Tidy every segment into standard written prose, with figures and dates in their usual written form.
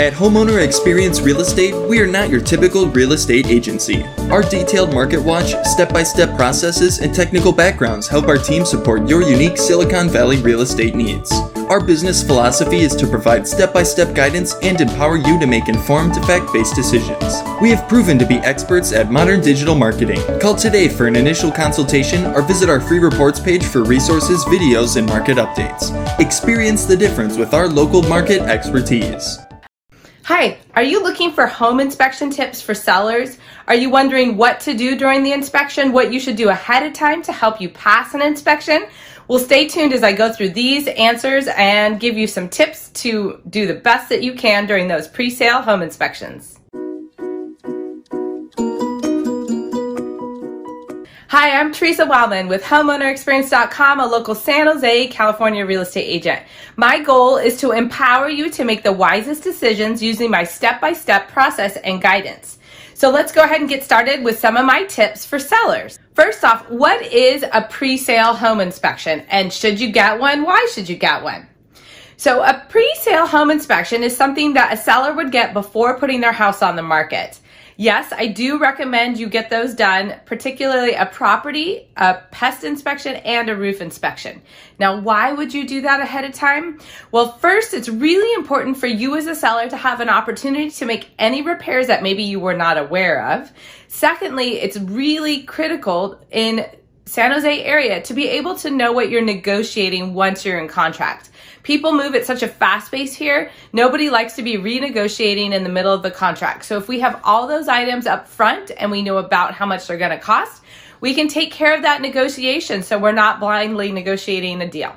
At Homeowner Experience Real Estate, we are not your typical real estate agency. Our detailed market watch, step-by-step processes, and technical backgrounds help our team support your unique Silicon Valley real estate needs. Our business philosophy is to provide step-by-step guidance and empower you to make informed, fact-based decisions. We have proven to be experts at modern digital marketing. Call today for an initial consultation or visit our free reports page for resources, videos, and market updates. Experience the difference with our local market expertise. Hi, are you looking for home inspection tips for sellers? Are you wondering what to do during the inspection, what you should do ahead of time to help you pass an inspection? Well, stay tuned as I go through these answers and give you some tips to do the best that you can during those pre-sale home inspections. Hi, I'm Teresa Wellman with HomeownerExperience.com, a local San Jose, California real estate agent. My goal is to empower you to make the wisest decisions using my step-by-step process and guidance. So let's go ahead and get started with some of my tips for sellers. First off, what is a pre-sale home inspection, and should you get one? Why should you get one? So a pre-sale home inspection is something that a seller would get before putting their house on the market. Yes, I do recommend you get those done, particularly a property, a pest inspection, and a roof inspection. Now, why would you do that ahead of time? Well, first, it's really important for you as a seller to have an opportunity to make any repairs that maybe you were not aware of. Secondly, it's really critical in San Jose area to be able to know what you're negotiating once you're in contract. People move at such a fast pace here. Nobody likes to be renegotiating in the middle of the contract. So if we have all those items up front and we know about how much they're going to cost, we can take care of that negotiation so we're not blindly negotiating a deal.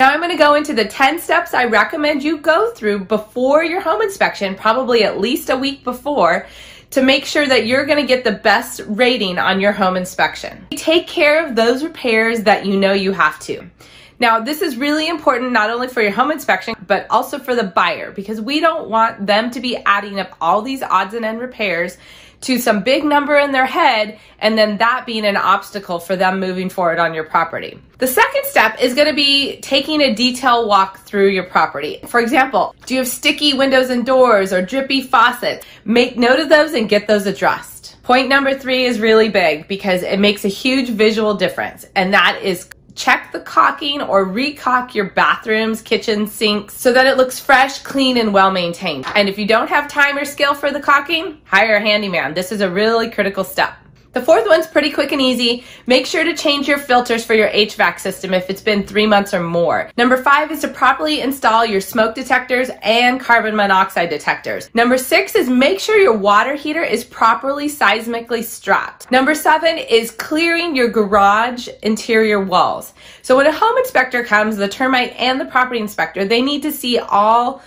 Now I'm going to go into the 10 steps I recommend you go through before your home inspection, probably at least a week before, to make sure that you're going to get the best rating on your home inspection. Take care of those repairs that you know you have to. Now, this is really important not only for your home inspection, but also for the buyer, because we don't want them to be adding up all these odds and ends repairs to some big number in their head, and then that being an obstacle for them moving forward on your property. The second step is going to be taking a detailed walk through your property. For example, do you have sticky windows and doors or drippy faucets? Make note of those and get those addressed. Point number 3 is really big because it makes a huge visual difference, and that is check the caulking or re-caulk your bathrooms, kitchen, sinks so that it looks fresh, clean, and well-maintained. And if you don't have time or skill for the caulking, hire a handyman. This is a really critical step. The fourth one's pretty quick and easy. Make sure to change your filters for your HVAC system if it's been 3 months or more. Number 5 is to properly install your smoke detectors and carbon monoxide detectors. Number 6 is make sure your water heater is properly seismically strapped. Number 7 is clearing your garage interior walls. So when a home inspector comes, the termite and the property inspector, they need to see all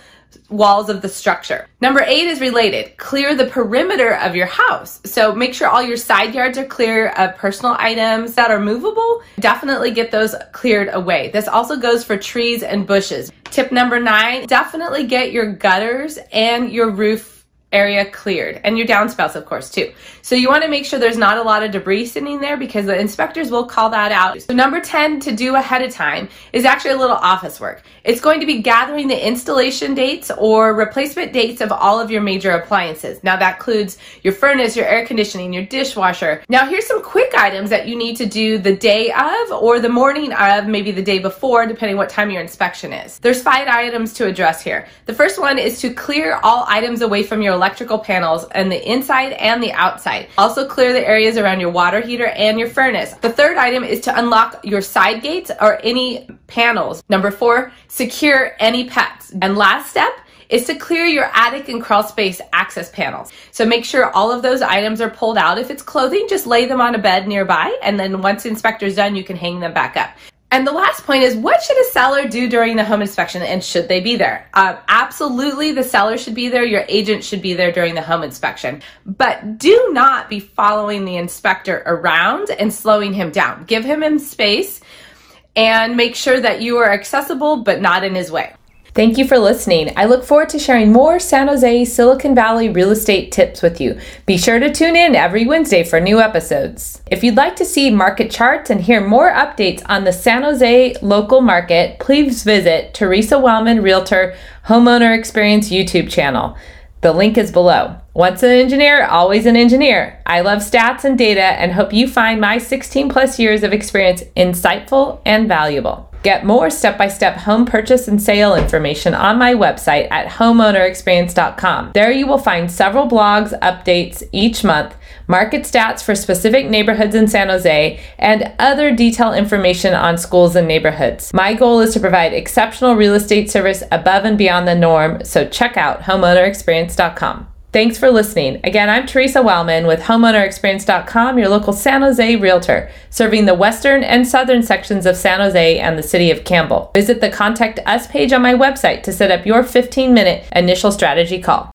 walls of the structure. Number 8 is related. Clear the perimeter of your house. So make sure all your side yards are clear of personal items that are movable. Definitely get those cleared away. This also goes for trees and bushes. Tip number 9, definitely get your gutters and your roof area cleared, and your downspouts, of course, too. So you want to make sure there's not a lot of debris sitting there because the inspectors will call that out. So number 10 to do ahead of time is actually a little office work. It's going to be gathering the installation dates or replacement dates of all of your major appliances. Now that includes your furnace, your air conditioning, your dishwasher. Now here's some quick items that you need to do the day of or the morning of, maybe the day before, depending what time your inspection is. There's 5 items to address here. The first one is to clear all items away from your electrical panels and the inside and the outside. Also clear the areas around your water heater and your furnace. The third item is to unlock your side gates or any panels. Number 4, secure any pets. And last step is to clear your attic and crawl space access panels. So make sure all of those items are pulled out. If it's clothing, just lay them on a bed nearby, and then once the inspector's done, you can hang them back up. And the last point is, what should a seller do during the home inspection, and should they be there? Absolutely, the seller should be there, your agent should be there during the home inspection, but do not be following the inspector around and slowing him down. Give him space and make sure that you are accessible but not in his way. Thank you for listening. I look forward to sharing more San Jose, Silicon Valley real estate tips with you. Be sure to tune in every Wednesday for new episodes. If you'd like to see market charts and hear more updates on the San Jose local market, please visit Teresa Wellman Realtor Homeowner Experience YouTube channel. The link is below. Once an engineer, always an engineer. I love stats and data and hope you find my 16 plus years of experience insightful and valuable. Get more step-by-step home purchase and sale information on my website at HomeownerExperience.com. There you will find several blogs, updates each month, market stats for specific neighborhoods in San Jose, and other detailed information on schools and neighborhoods. My goal is to provide exceptional real estate service above and beyond the norm, so check out HomeownerExperience.com. Thanks for listening. Again, I'm Teresa Wellman with HomeownerExperience.com, your local San Jose realtor, serving the western and southern sections of San Jose and the city of Campbell. Visit the Contact Us page on my website to set up your 15-minute initial strategy call.